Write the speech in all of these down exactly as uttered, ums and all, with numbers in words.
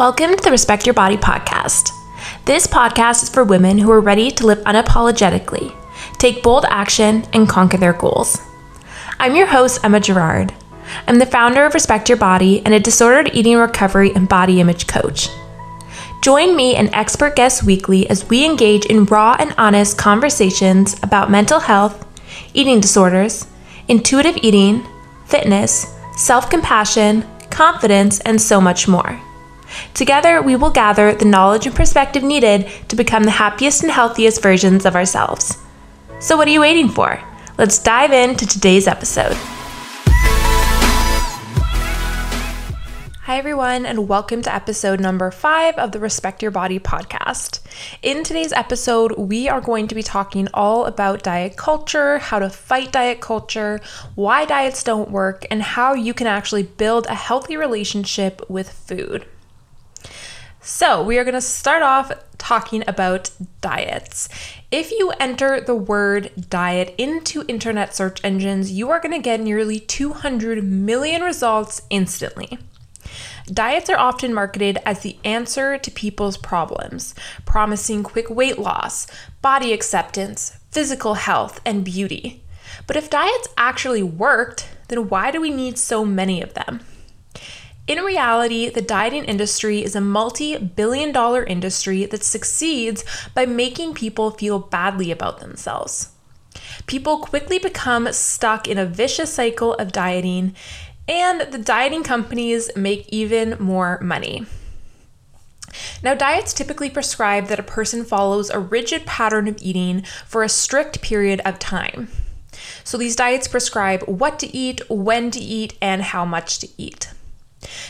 Welcome to the Respect Your Body podcast. This podcast is for women who are ready to live unapologetically, take bold action, and conquer their goals. I'm your host, Emma Gerard. I'm the founder of Respect Your Body and a disordered eating recovery and body image coach. Join me and expert guests weekly as we engage in raw and honest conversations about mental health, eating disorders, intuitive eating, fitness, self-compassion, confidence, and so much more. Together, we will gather the knowledge and perspective needed to become the happiest and healthiest versions of ourselves. So what are you waiting for? Let's dive into today's episode. Hi everyone, and welcome to episode number five of the Respect Your Body podcast. In today's episode, we are going to be talking all about diet culture, how to fight diet culture, why diets don't work, and how you can actually build a healthy relationship with food. So we are going to start off talking about diets. If you enter the word diet into internet search engines, you are going to get nearly two hundred million results instantly. Diets are often marketed as the answer to people's problems, promising quick weight loss, body acceptance, physical health, and beauty. But if diets actually worked, then why do we need so many of them? In reality, the dieting industry is a multi-billion dollar industry that succeeds by making people feel badly about themselves. People quickly become stuck in a vicious cycle of dieting, and the dieting companies make even more money. Now, diets typically prescribe that a person follows a rigid pattern of eating for a strict period of time. So these diets prescribe what to eat, when to eat, and how much to eat.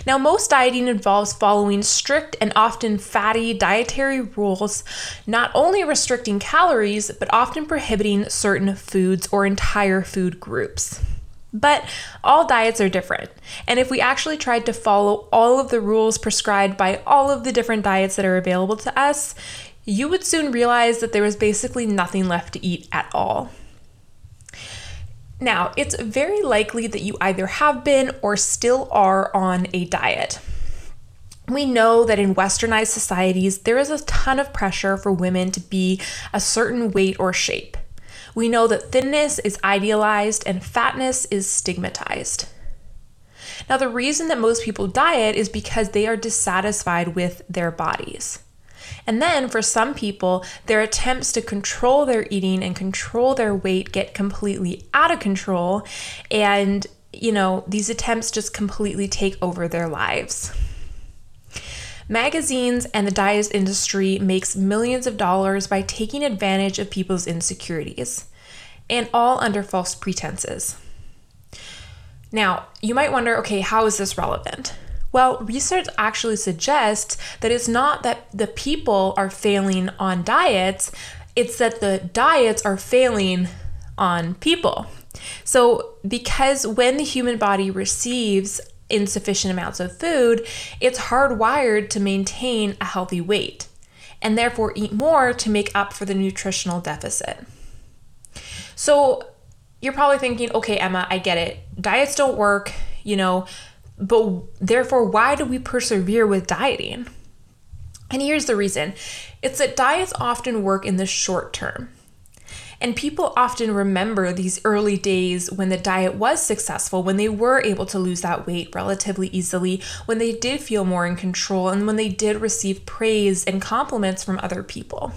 Now, most dieting involves following strict and often fatty dietary rules, not only restricting calories, but often prohibiting certain foods or entire food groups. But all diets are different. And if we actually tried to follow all of the rules prescribed by all of the different diets that are available to us, you would soon realize that there was basically nothing left to eat at all. Now, it's very likely that you either have been or still are on a diet. We know that in westernized societies, there is a ton of pressure for women to be a certain weight or shape. We know that thinness is idealized and fatness is stigmatized. Now, the reason that most people diet is because they are dissatisfied with their bodies. And then for some people, their attempts to control their eating and control their weight get completely out of control. And, you know, these attempts just completely take over their lives. Magazines and the diet industry makes millions of dollars by taking advantage of people's insecurities, and all under false pretenses. Now, you might wonder, okay, how is this relevant? Well, research actually suggests that it's not that the people are failing on diets, it's that the diets are failing on people. So, because when the human body receives insufficient amounts of food, it's hardwired to maintain a healthy weight and therefore eat more to make up for the nutritional deficit. So you're probably thinking, okay, Emma, I get it. Diets don't work, you know, but therefore why do we persevere with dieting? And here's the reason. It's that diets often work in the short term. And people often remember these early days when the diet was successful, when they were able to lose that weight relatively easily, when they did feel more in control, and when they did receive praise and compliments from other people.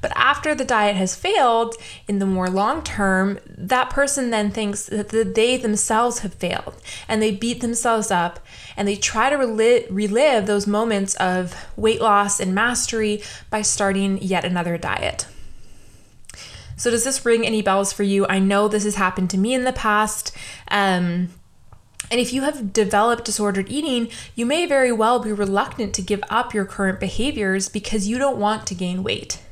But after the diet has failed, in the more long term, that person then thinks that they themselves have failed, and they beat themselves up, and they try to relive, relive those moments of weight loss and mastery by starting yet another diet. So does this ring any bells for you? I know this has happened to me in the past. Um, and if you have developed disordered eating, you may very well be reluctant to give up your current behaviors because you don't want to gain weight.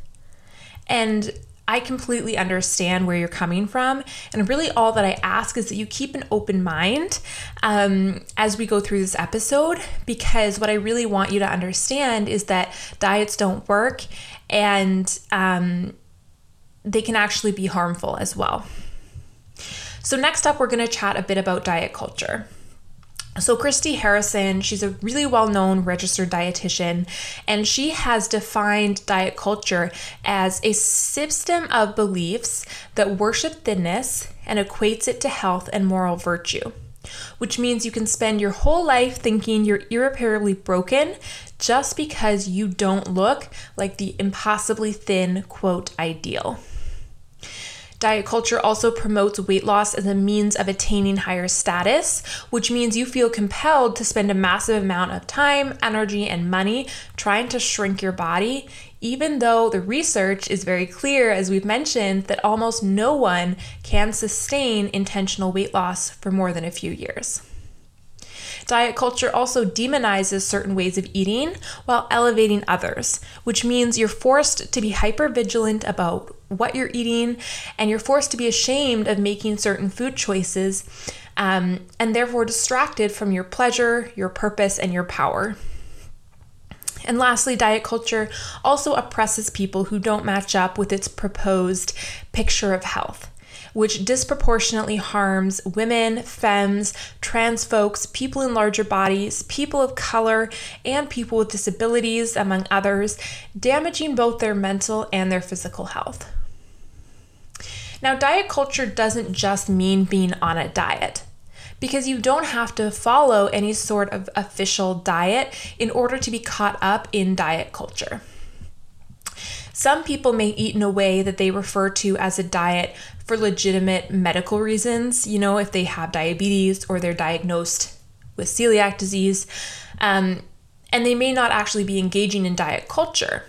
And I completely understand where you're coming from. And really all that I ask is that you keep an open mind um, as we go through this episode, because what I really want you to understand is that diets don't work, and um, they can actually be harmful as well. So next up, we're going to chat a bit about diet culture. So Christy Harrison, she's a really well-known registered dietitian, and she has defined diet culture as a system of beliefs that worship thinness and equates it to health and moral virtue, which means you can spend your whole life thinking you're irreparably broken just because you don't look like the impossibly thin, quote, ideal. Diet culture also promotes weight loss as a means of attaining higher status, which means you feel compelled to spend a massive amount of time, energy, and money trying to shrink your body, even though the research is very clear, as we've mentioned, that almost no one can sustain intentional weight loss for more than a few years. Diet culture also demonizes certain ways of eating while elevating others, which means you're forced to be hypervigilant about what you're eating, and you're forced to be ashamed of making certain food choices, um, and therefore distracted from your pleasure, your purpose, and your power. And lastly, diet culture also oppresses people who don't match up with its proposed picture of health, which disproportionately harms women, femmes, trans folks, people in larger bodies, people of color, and people with disabilities, among others, damaging both their mental and their physical health. Now, diet culture doesn't just mean being on a diet, because you don't have to follow any sort of official diet in order to be caught up in diet culture. Some people may eat in a way that they refer to as a diet for legitimate medical reasons, you know, if they have diabetes or they're diagnosed with celiac disease, um, and they may not actually be engaging in diet culture.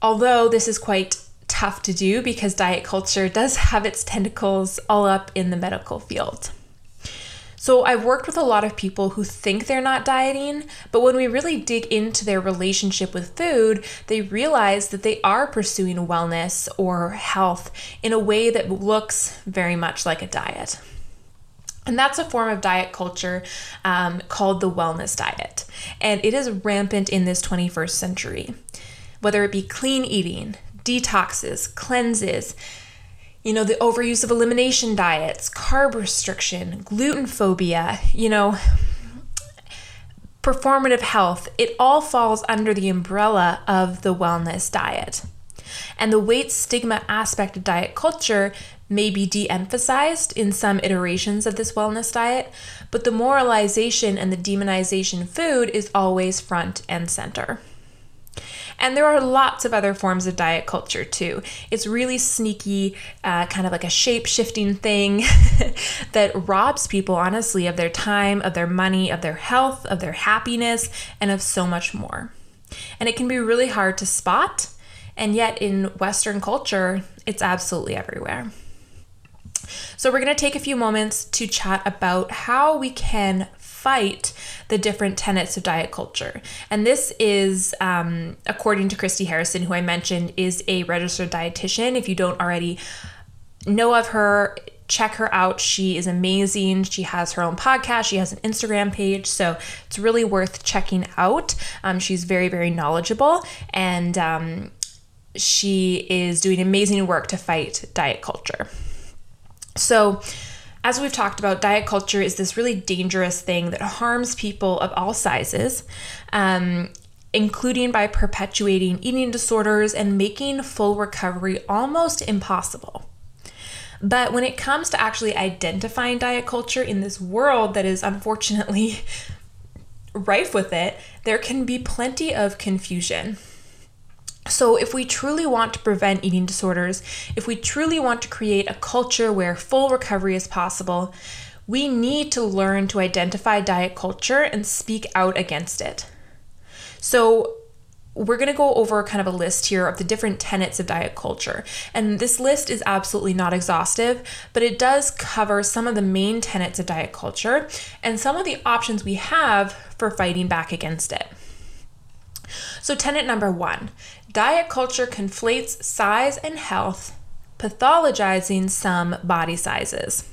Although this is quite tough to do because diet culture does have its tentacles all up in the medical field. So I've worked with a lot of people who think they're not dieting, but when we really dig into their relationship with food, they realize that they are pursuing wellness or health in a way that looks very much like a diet. And that's a form of diet culture um, called the wellness diet. And it is rampant in this twenty-first century, whether it be clean eating, detoxes, cleanses, you know, the overuse of elimination diets, carb restriction, gluten phobia, you know, performative health, it all falls under the umbrella of the wellness diet. And the weight stigma aspect of diet culture may be de-emphasized in some iterations of this wellness diet, but the moralization and the demonization of food is always front and center. And there are lots of other forms of diet culture too. It's really sneaky, uh, kind of like a shape-shifting thing that robs people, honestly, of their time, of their money, of their health, of their happiness, and of so much more. And it can be really hard to spot, and yet in Western culture, it's absolutely everywhere. So we're going to take a few moments to chat about how we can fight the different tenets of diet culture. And this is, um, according to Christy Harrison, who I mentioned is a registered dietitian. If you don't already know of her, check her out. She is amazing. She has her own podcast. She has an Instagram page. So it's really worth checking out. Um, she's very, very knowledgeable, and um, she is doing amazing work to fight diet culture. So, as we've talked about, diet culture is this really dangerous thing that harms people of all sizes, um, including by perpetuating eating disorders and making full recovery almost impossible. But when it comes to actually identifying diet culture in this world that is unfortunately rife with it, there can be plenty of confusion. So if we truly want to prevent eating disorders, if we truly want to create a culture where full recovery is possible, we need to learn to identify diet culture and speak out against it. So we're going to go over kind of a list here of the different tenets of diet culture. And this list is absolutely not exhaustive, but it does cover some of the main tenets of diet culture and some of the options we have for fighting back against it. So tenet number one, diet culture conflates size and health, pathologizing some body sizes.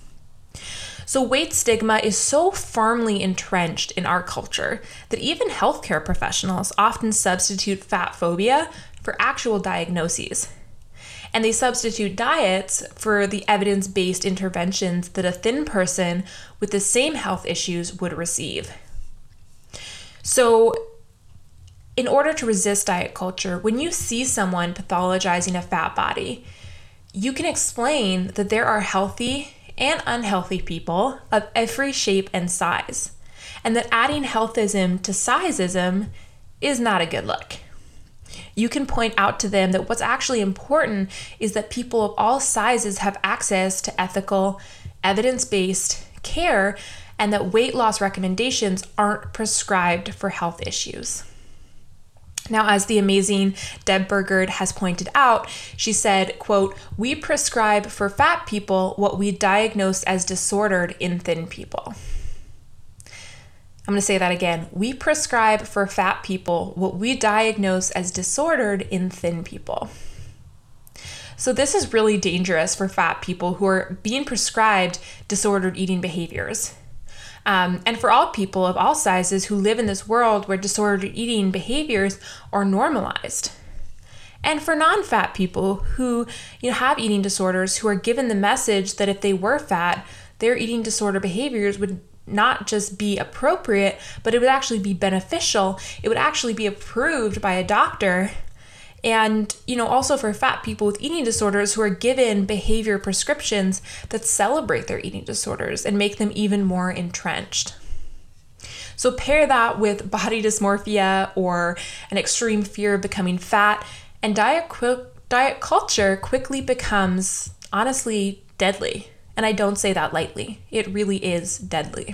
So weight stigma is so firmly entrenched in our culture that even healthcare professionals often substitute fat phobia for actual diagnoses. and they substitute diets for the evidence-based interventions that a thin person with the same health issues would receive. So in order to resist diet culture, when you see someone pathologizing a fat body, you can explain that there are healthy and unhealthy people of every shape and size, and that adding healthism to sizeism is not a good look. You can point out to them that what's actually important is that people of all sizes have access to ethical, evidence-based care, and that weight loss recommendations aren't prescribed for health issues. Now, as the amazing Deb Burgard has pointed out, she said, quote, "We prescribe for fat people what we diagnose as disordered in thin people." I'm going to say that again. We prescribe for fat people what we diagnose as disordered in thin people. So this is really dangerous for fat people who are being prescribed disordered eating behaviors. Um, and for all people of all sizes who live in this world where disordered eating behaviors are normalized. And for non-fat people who, you know, have eating disorders, who are given the message that if they were fat, their eating disorder behaviors would not just be appropriate, but it would actually be beneficial. It would actually be approved by a doctor. And, you know, also for fat people with eating disorders who are given behavior prescriptions that celebrate their eating disorders and make them even more entrenched. So pair that with body dysmorphia or an extreme fear of becoming fat, and diet, qu- diet culture quickly becomes, honestly, deadly. And I don't say that lightly. It really is deadly.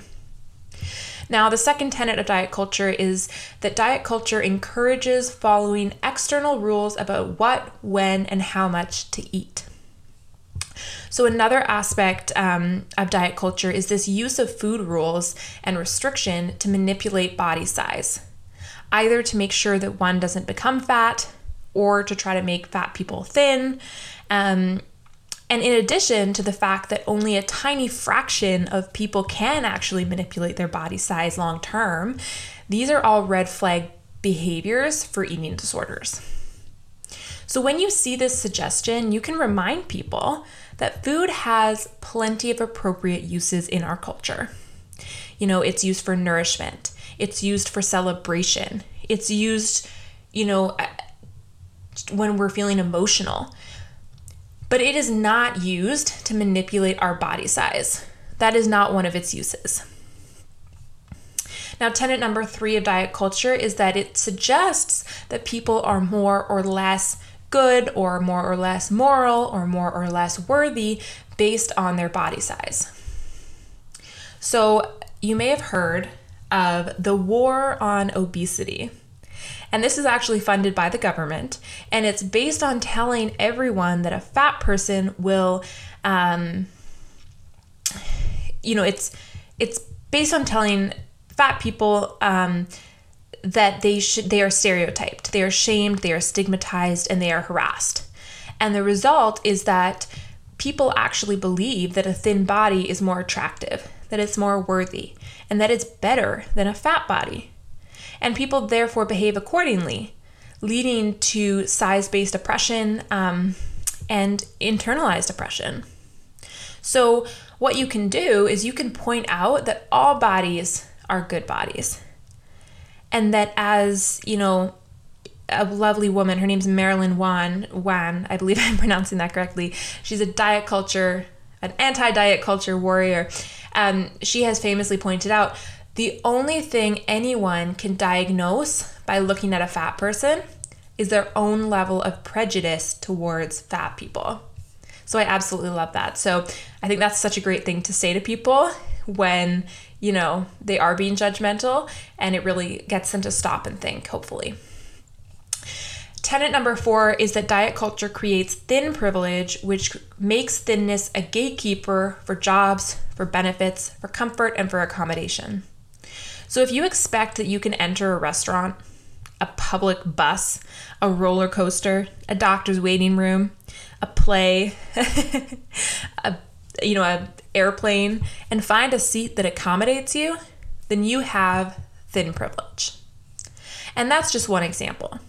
Now, the second tenet of diet culture is that diet culture encourages following external rules about what, when, and how much to eat. So another aspect um, of diet culture is this use of food rules and restriction to manipulate body size, either to make sure that one doesn't become fat or to try to make fat people thin. Um, And in addition to the fact that only a tiny fraction of people can actually manipulate their body size long term, these are all red flag behaviors for eating disorders. So when you see this suggestion, you can remind people that food has plenty of appropriate uses in our culture. You know, it's used for nourishment, it's used for celebration, it's used, you know, when we're feeling emotional. But it is not used to manipulate our body size. That is not one of its uses. Now, tenet number three of diet culture is that it suggests that people are more or less good or more or less moral or more or less worthy based on their body size. So you may have heard of the war on obesity. And this is actually funded by the government, and it's based on telling everyone that a fat person will, um, you know, it's it's based on telling fat people um, that they should they are stereotyped, they are shamed, they are stigmatized, and they are harassed. And the result is that people actually believe that a thin body is more attractive, that it's more worthy, and that it's better than a fat body. And people therefore behave accordingly, leading to size-based oppression um, and internalized oppression. So what you can do is you can point out that all bodies are good bodies. And that, as, you know, a lovely woman, her name's Marilyn Wan Wan, I believe I'm pronouncing that correctly. She's a diet culture, an anti-diet culture warrior. Um, she has famously pointed out, the only thing anyone can diagnose by looking at a fat person is their own level of prejudice towards fat people. So I absolutely love that. So I think that's such a great thing to say to people when, you know, they are being judgmental, and it really gets them to stop and think, hopefully. Tenet number four is that diet culture creates thin privilege, which makes thinness a gatekeeper for jobs, for benefits, for comfort, and for accommodation. So if you expect that you can enter a restaurant, a public bus, a roller coaster, a doctor's waiting room, a play, a, you know, an airplane, and find a seat that accommodates you, then you have thin privilege. And that's just one example.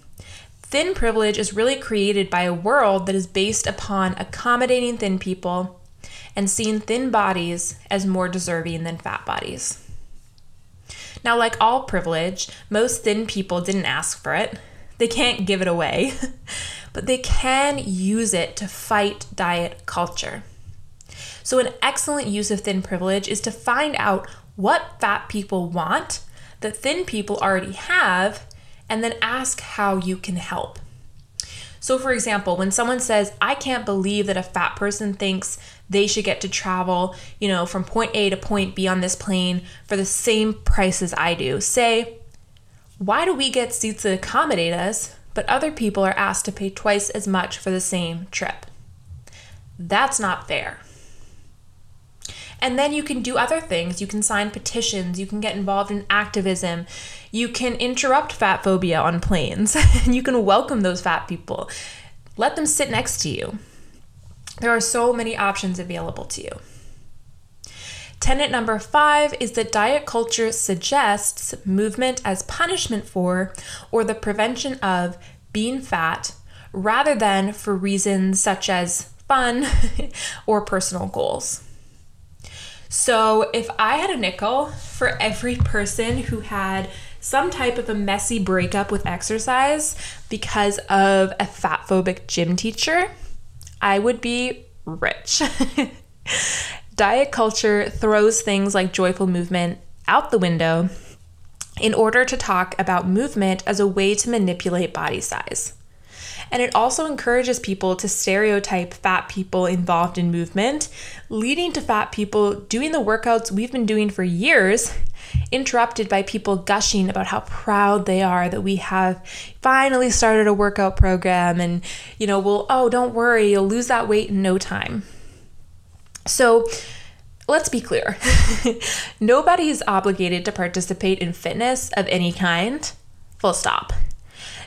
Thin privilege is really created by a world that is based upon accommodating thin people and seeing thin bodies as more deserving than fat bodies. Now, like all privilege, most thin people didn't ask for it. They can't give it away, but they can use it to fight diet culture. So an excellent use of thin privilege is to find out what fat people want that thin people already have, and then ask how you can help. So for example, when someone says, I can't believe that a fat person thinks they should get to travel, you know, from point A to point B on this plane for the same price as I do, say, why do we get seats that accommodate us, but other people are asked to pay twice as much for the same trip? That's not fair. And then you can do other things. You can sign petitions. You can get involved in activism. You can interrupt fat phobia on planes. And you can welcome those fat people. Let them sit next to you. There are so many options available to you. Tenet number five is that diet culture suggests movement as punishment for or the prevention of being fat rather than for reasons such as fun or personal goals. So if I had a nickel for every person who had some type of a messy breakup with exercise because of a fatphobic gym teacher, I would be rich. Diet culture throws things like joyful movement out the window in order to talk about movement as a way to manipulate body size. And it also encourages people to stereotype fat people involved in movement, leading to fat people doing the workouts we've been doing for years, interrupted by people gushing about how proud they are that we have finally started a workout program and, you know, well, oh, don't worry, you'll lose that weight in no time. So let's be clear. Nobody is obligated to participate in fitness of any kind, full stop.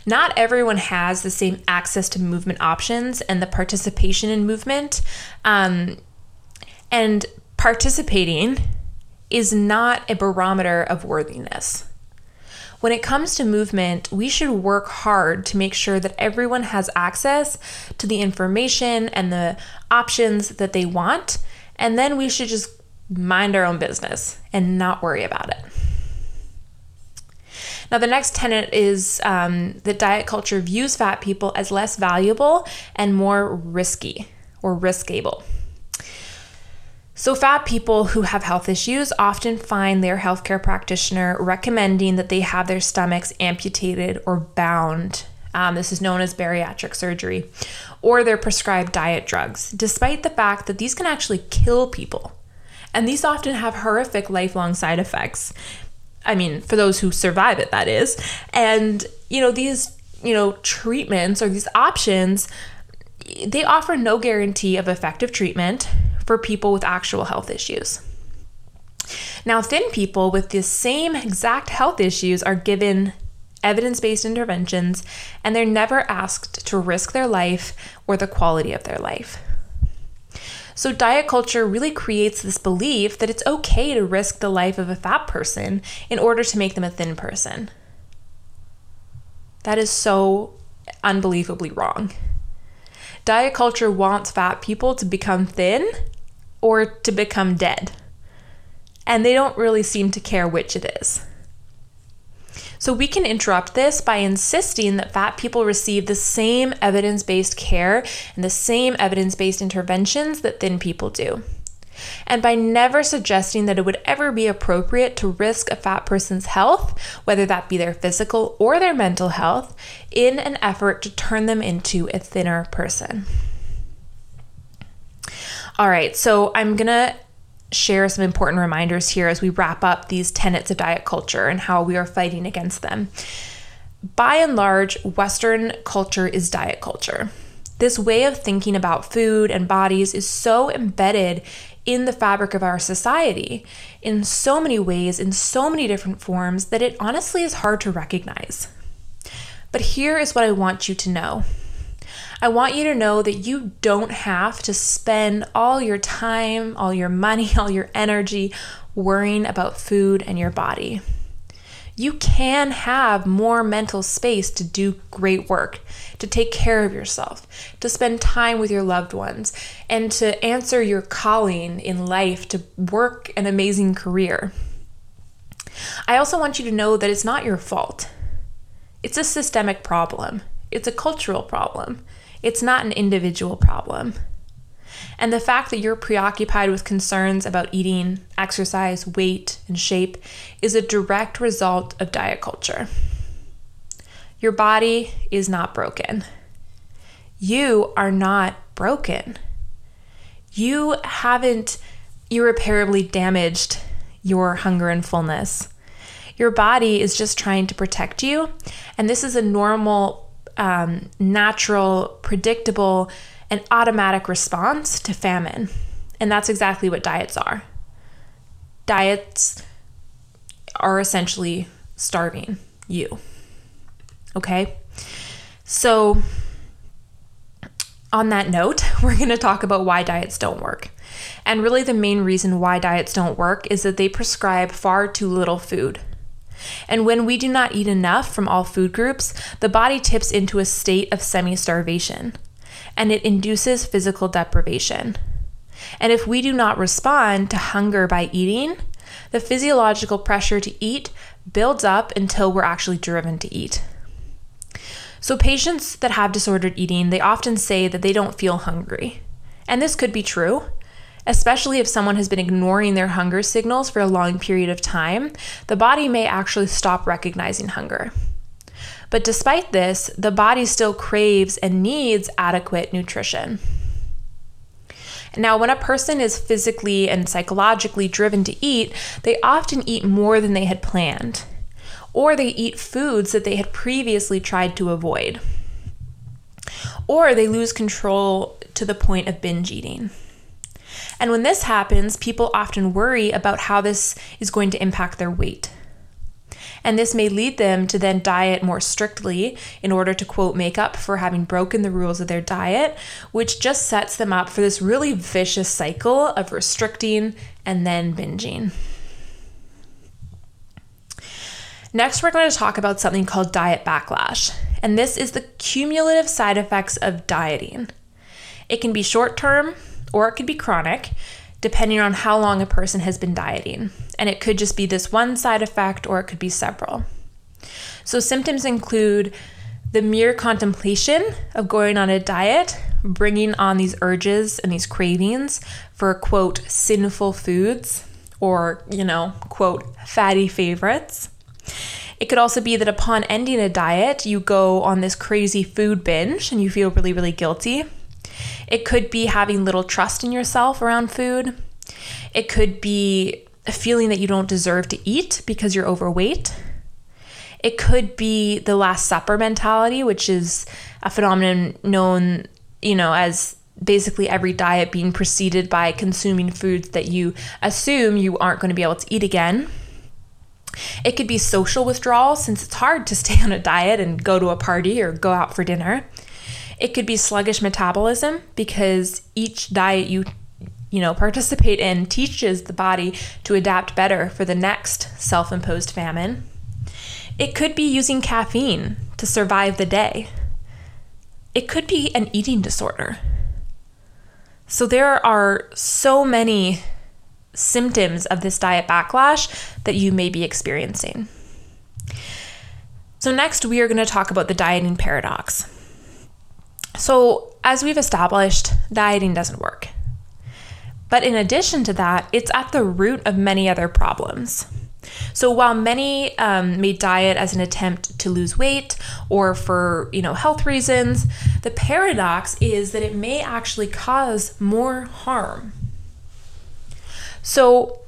Not everyone has the same access to movement options and the participation in movement. Um, and participating is not a barometer of worthiness. When it comes to movement, we should work hard to make sure that everyone has access to the information and the options that they want. And then we should just mind our own business and not worry about it. Now, the next tenet is um, that diet culture views fat people as less valuable and more risky or riskable. So fat people who have health issues often find their healthcare practitioner recommending that they have their stomachs amputated or bound. Um, this is known as bariatric surgery, or they're prescribed diet drugs, despite the fact that these can actually kill people. And these often have horrific lifelong side effects. I mean, for those who survive it, that is. And, you know, these, you know, treatments or these options, they offer no guarantee of effective treatment for people with actual health issues. Now, thin people with the same exact health issues are given evidence-based interventions, and they're never asked to risk their life or the quality of their life. So diet culture really creates this belief that it's okay to risk the life of a fat person in order to make them a thin person. That is so unbelievably wrong. Diet culture wants fat people to become thin or to become dead. And they don't really seem to care which it is. So we can interrupt this by insisting that fat people receive the same evidence-based care and the same evidence-based interventions that thin people do. And by never suggesting that it would ever be appropriate to risk a fat person's health, whether that be their physical or their mental health, in an effort to turn them into a thinner person. All right, so I'm gonna share some important reminders here as we wrap up these tenets of diet culture and how we are fighting against them. By and large, Western culture is diet culture. This way of thinking about food and bodies is so embedded in the fabric of our society in so many ways, in so many different forms, that it honestly is hard to recognize. But here is what I want you to know. I want you to know that you don't have to spend all your time, all your money, all your energy worrying about food and your body. you can have more mental space to do great work, to take care of yourself, to spend time with your loved ones, and to answer your calling in life, to work an amazing career. I also want you to know that it's not your fault. It's a systemic problem. It's a cultural problem. It's not an individual problem. And the fact that you're preoccupied with concerns about eating, exercise, weight, and shape is a direct result of diet culture. Your body is not broken. You are not broken. You haven't irreparably damaged your hunger and fullness. Your body is just trying to protect you, and this is a normal, um, natural, predictable, an automatic response to famine. And that's exactly what diets are. Diets are essentially starving you. Okay? So on that note, we're going to talk about why diets don't work. And really the main reason why diets don't work is that they prescribe far too little food. And when we do not eat enough from all food groups, the body tips into a state of semi-starvation. And it induces physical deprivation. And if we do not respond to hunger by eating, the physiological pressure to eat builds up until we're actually driven to eat. So patients that have disordered eating, they often say that they don't feel hungry. And this could be true, especially if someone has been ignoring their hunger signals for a long period of time. The body may actually stop recognizing hunger. But despite this, the body still craves and needs adequate nutrition. Now, when a person is physically and psychologically driven to eat, they often eat more than they had planned, or they eat foods that they had previously tried to avoid, or they lose control to the point of binge eating. And when this happens, people often worry about how this is going to impact their weight. And this may lead them to then diet more strictly in order to, quote, make up for having broken the rules of their diet, which just sets them up for this really vicious cycle of restricting and then binging. Next, we're going to talk about something called diet backlash. And this is the cumulative side effects of dieting. It can be short-term or it could be chronic, depending on how long a person has been dieting. And it could just be this one side effect, or it could be several. So symptoms include the mere contemplation of going on a diet, bringing on these urges and these cravings for, quote, sinful foods, or, you know, quote, fatty favorites. It could also be that upon ending a diet, you go on this crazy food binge and you feel really, really guilty. It could be having little trust in yourself around food. It could be a feeling that you don't deserve to eat because you're overweight. It could be the Last Supper mentality, which is a phenomenon known, you know, as basically every diet being preceded by consuming foods that you assume you aren't going to be able to eat again. It could be social withdrawal, since it's hard to stay on a diet and go to a party or go out for dinner. It could be sluggish metabolism, because each diet you, you know, participate in teaches the body to adapt better for the next self-imposed famine. It could be using caffeine to survive the day. It could be an eating disorder. So there are so many symptoms of this diet backlash that you may be experiencing. So next, we are going to talk about the dieting paradox. So as we've established, dieting doesn't work. But in addition to that, it's at the root of many other problems. So while many um, may diet as an attempt to lose weight or for, you know, health reasons, the paradox is that it may actually cause more harm. So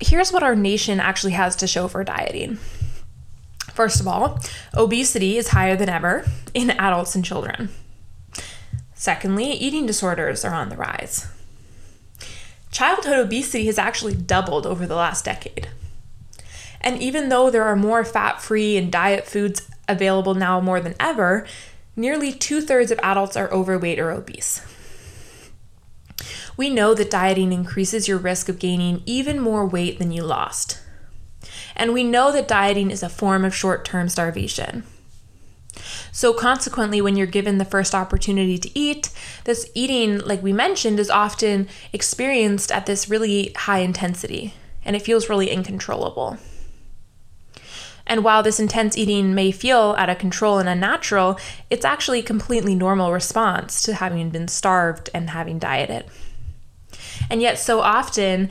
here's what our nation actually has to show for dieting. First of all, obesity is higher than ever in adults and children. Secondly, eating disorders are on the rise. Childhood obesity has actually doubled over the last decade. And even though there are more fat-free and diet foods available now more than ever, nearly two-thirds of adults are overweight or obese. We know that dieting increases your risk of gaining even more weight than you lost. And we know that dieting is a form of short-term starvation. So consequently, when you're given the first opportunity to eat, this eating, like we mentioned, is often experienced at this really high intensity, and it feels really uncontrollable. And while this intense eating may feel out of control and unnatural, it's actually a completely normal response to having been starved and having dieted. And yet so often,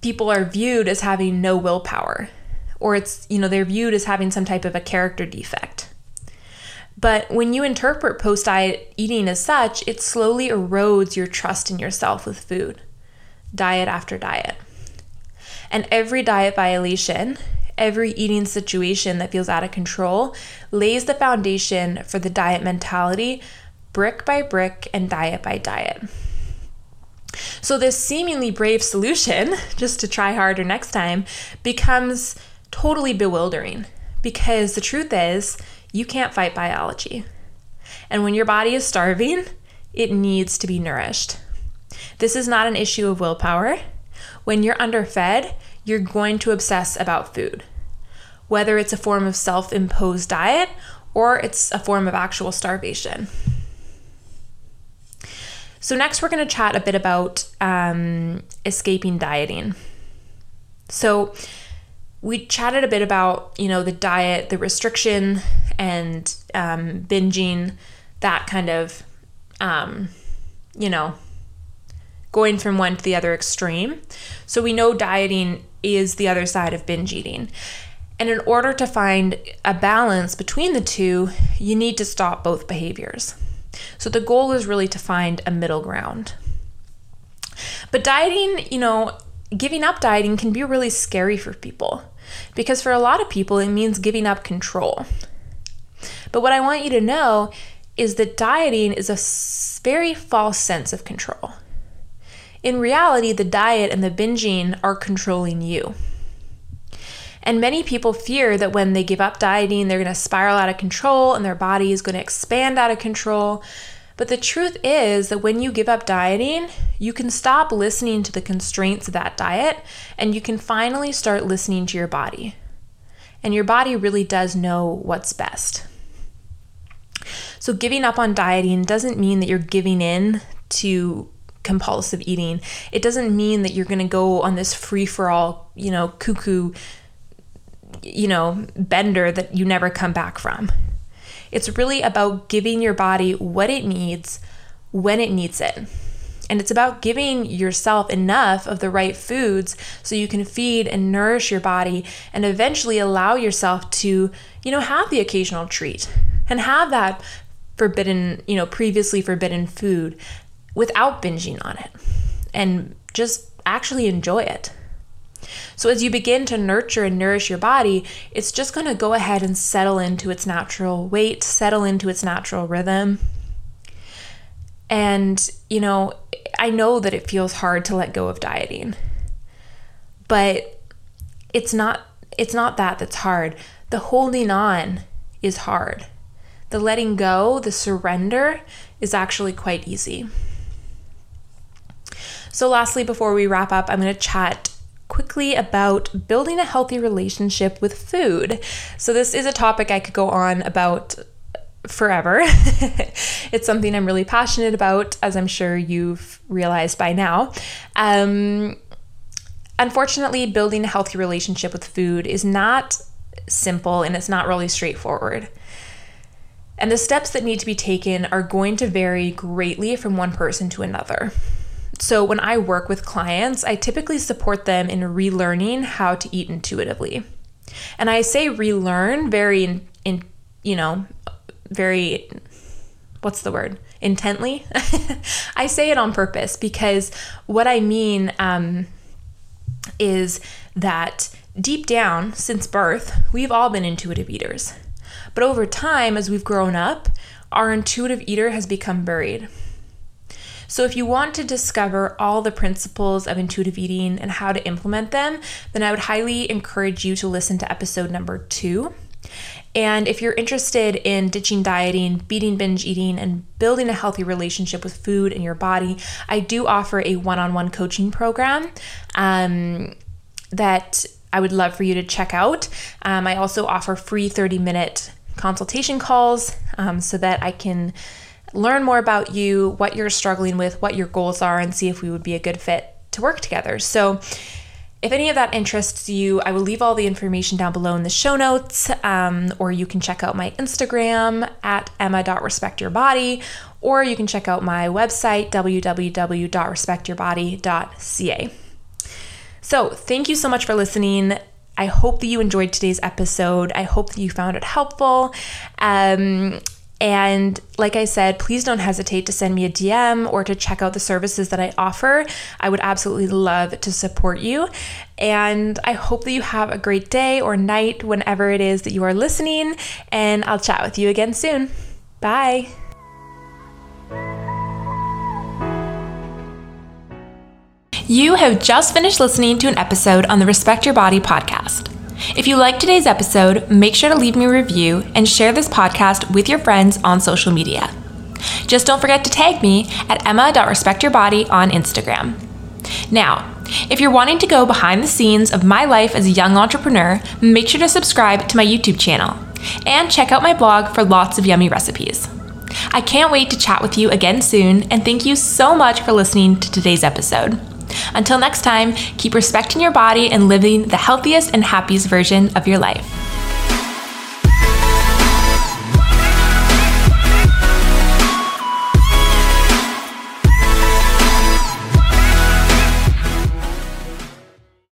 people are viewed as having no willpower, or it's, you know, they're viewed as having some type of a character defect. But when you interpret post-diet eating as such, it slowly erodes your trust in yourself with food, diet after diet. And every diet violation, every eating situation that feels out of control, lays the foundation for the diet mentality, brick by brick and diet by diet. So this seemingly brave solution, just to try harder next time, becomes totally bewildering, because the truth is, you can't fight biology. And when your body is starving, it needs to be nourished. This is not an issue of willpower. When you're underfed, you're going to obsess about food, whether it's a form of self-imposed diet or it's a form of actual starvation. So next we're going to chat a bit about um, escaping dieting. So we chatted a bit about, you know, the diet, the restriction, and um, binging, that kind of, um, you know, going from one to the other extreme. So we know dieting is the other side of binge eating. And in order to find a balance between the two, you need to stop both behaviors. So the goal is really to find a middle ground. But dieting, you know, giving up dieting can be really scary for people, because for a lot of people, it means giving up control. But what I want you to know is that dieting is a very false sense of control. In reality, the diet and the binging are controlling you. And many people fear that when they give up dieting, they're going to spiral out of control and their body is going to expand out of control. But the truth is that when you give up dieting, you can stop listening to the constraints of that diet, and you can finally start listening to your body. And your body really does know what's best. So giving up on dieting doesn't mean that you're giving in to compulsive eating. It doesn't mean that you're going to go on this free-for-all, you know, cuckoo, you know, bender that you never come back from. It's really about giving your body what it needs when it needs it. And it's about giving yourself enough of the right foods so you can feed and nourish your body and eventually allow yourself to, you know, have the occasional treat and have that forbidden, you know, previously forbidden food without binging on it, and just actually enjoy it. So as you begin to nurture and nourish your body, it's just going to go ahead and settle into its natural weight, settle into its natural rhythm. And, you know, I know that it feels hard to let go of dieting, but it's not, it's not that that's hard. The holding on is hard. The letting go, the surrender, is actually quite easy. So lastly, before we wrap up, I'm going to chat quickly about building a healthy relationship with food. So this is a topic I could go on about forever. It's something I'm really passionate about, as I'm sure you've realized by now. Um, unfortunately, building a healthy relationship with food is not simple, and it's not really straightforward. And the steps that need to be taken are going to vary greatly from one person to another. So when I work with clients, I typically support them in relearning how to eat intuitively. And I say relearn very, in, in you know, very, what's the word? Intently. I say it on purpose, because what I mean um, is that deep down, since birth, we've all been intuitive eaters. But over time, as we've grown up, our intuitive eater has become buried. So if you want to discover all the principles of intuitive eating and how to implement them, then I would highly encourage you to listen to episode number two. And if you're interested in ditching dieting, beating binge eating, and building a healthy relationship with food and your body, I do offer a one-on-one coaching program um, that I would love for you to check out. Um, I also offer free thirty minute consultation calls um, so that I can learn more about you, what you're struggling with, what your goals are, and see if we would be a good fit to work together. So if any of that interests you, I will leave all the information down below in the show notes, um, or you can check out my Instagram at emma dot respect your body, or you can check out my website, w w w dot respect your body dot c a. So thank you so much for listening. I hope that you enjoyed today's episode. I hope that you found it helpful. Um, And like I said, please don't hesitate to send me a D M or to check out the services that I offer. I would absolutely love to support you. And I hope that you have a great day or night whenever it is that you are listening. And I'll chat with you again soon. Bye. You have just finished listening to an episode on the Respect Your Body podcast. If you liked today's episode, make sure to leave me a review and share this podcast with your friends on social media. Just don't forget to tag me at emma dot respect your body on Instagram. Now, if you're wanting to go behind the scenes of my life as a young entrepreneur, make sure to subscribe to my YouTube channel and check out my blog for lots of yummy recipes. I can't wait to chat with you again soon, and thank you so much for listening to today's episode. Until next time, keep respecting your body and living the healthiest and happiest version of your life.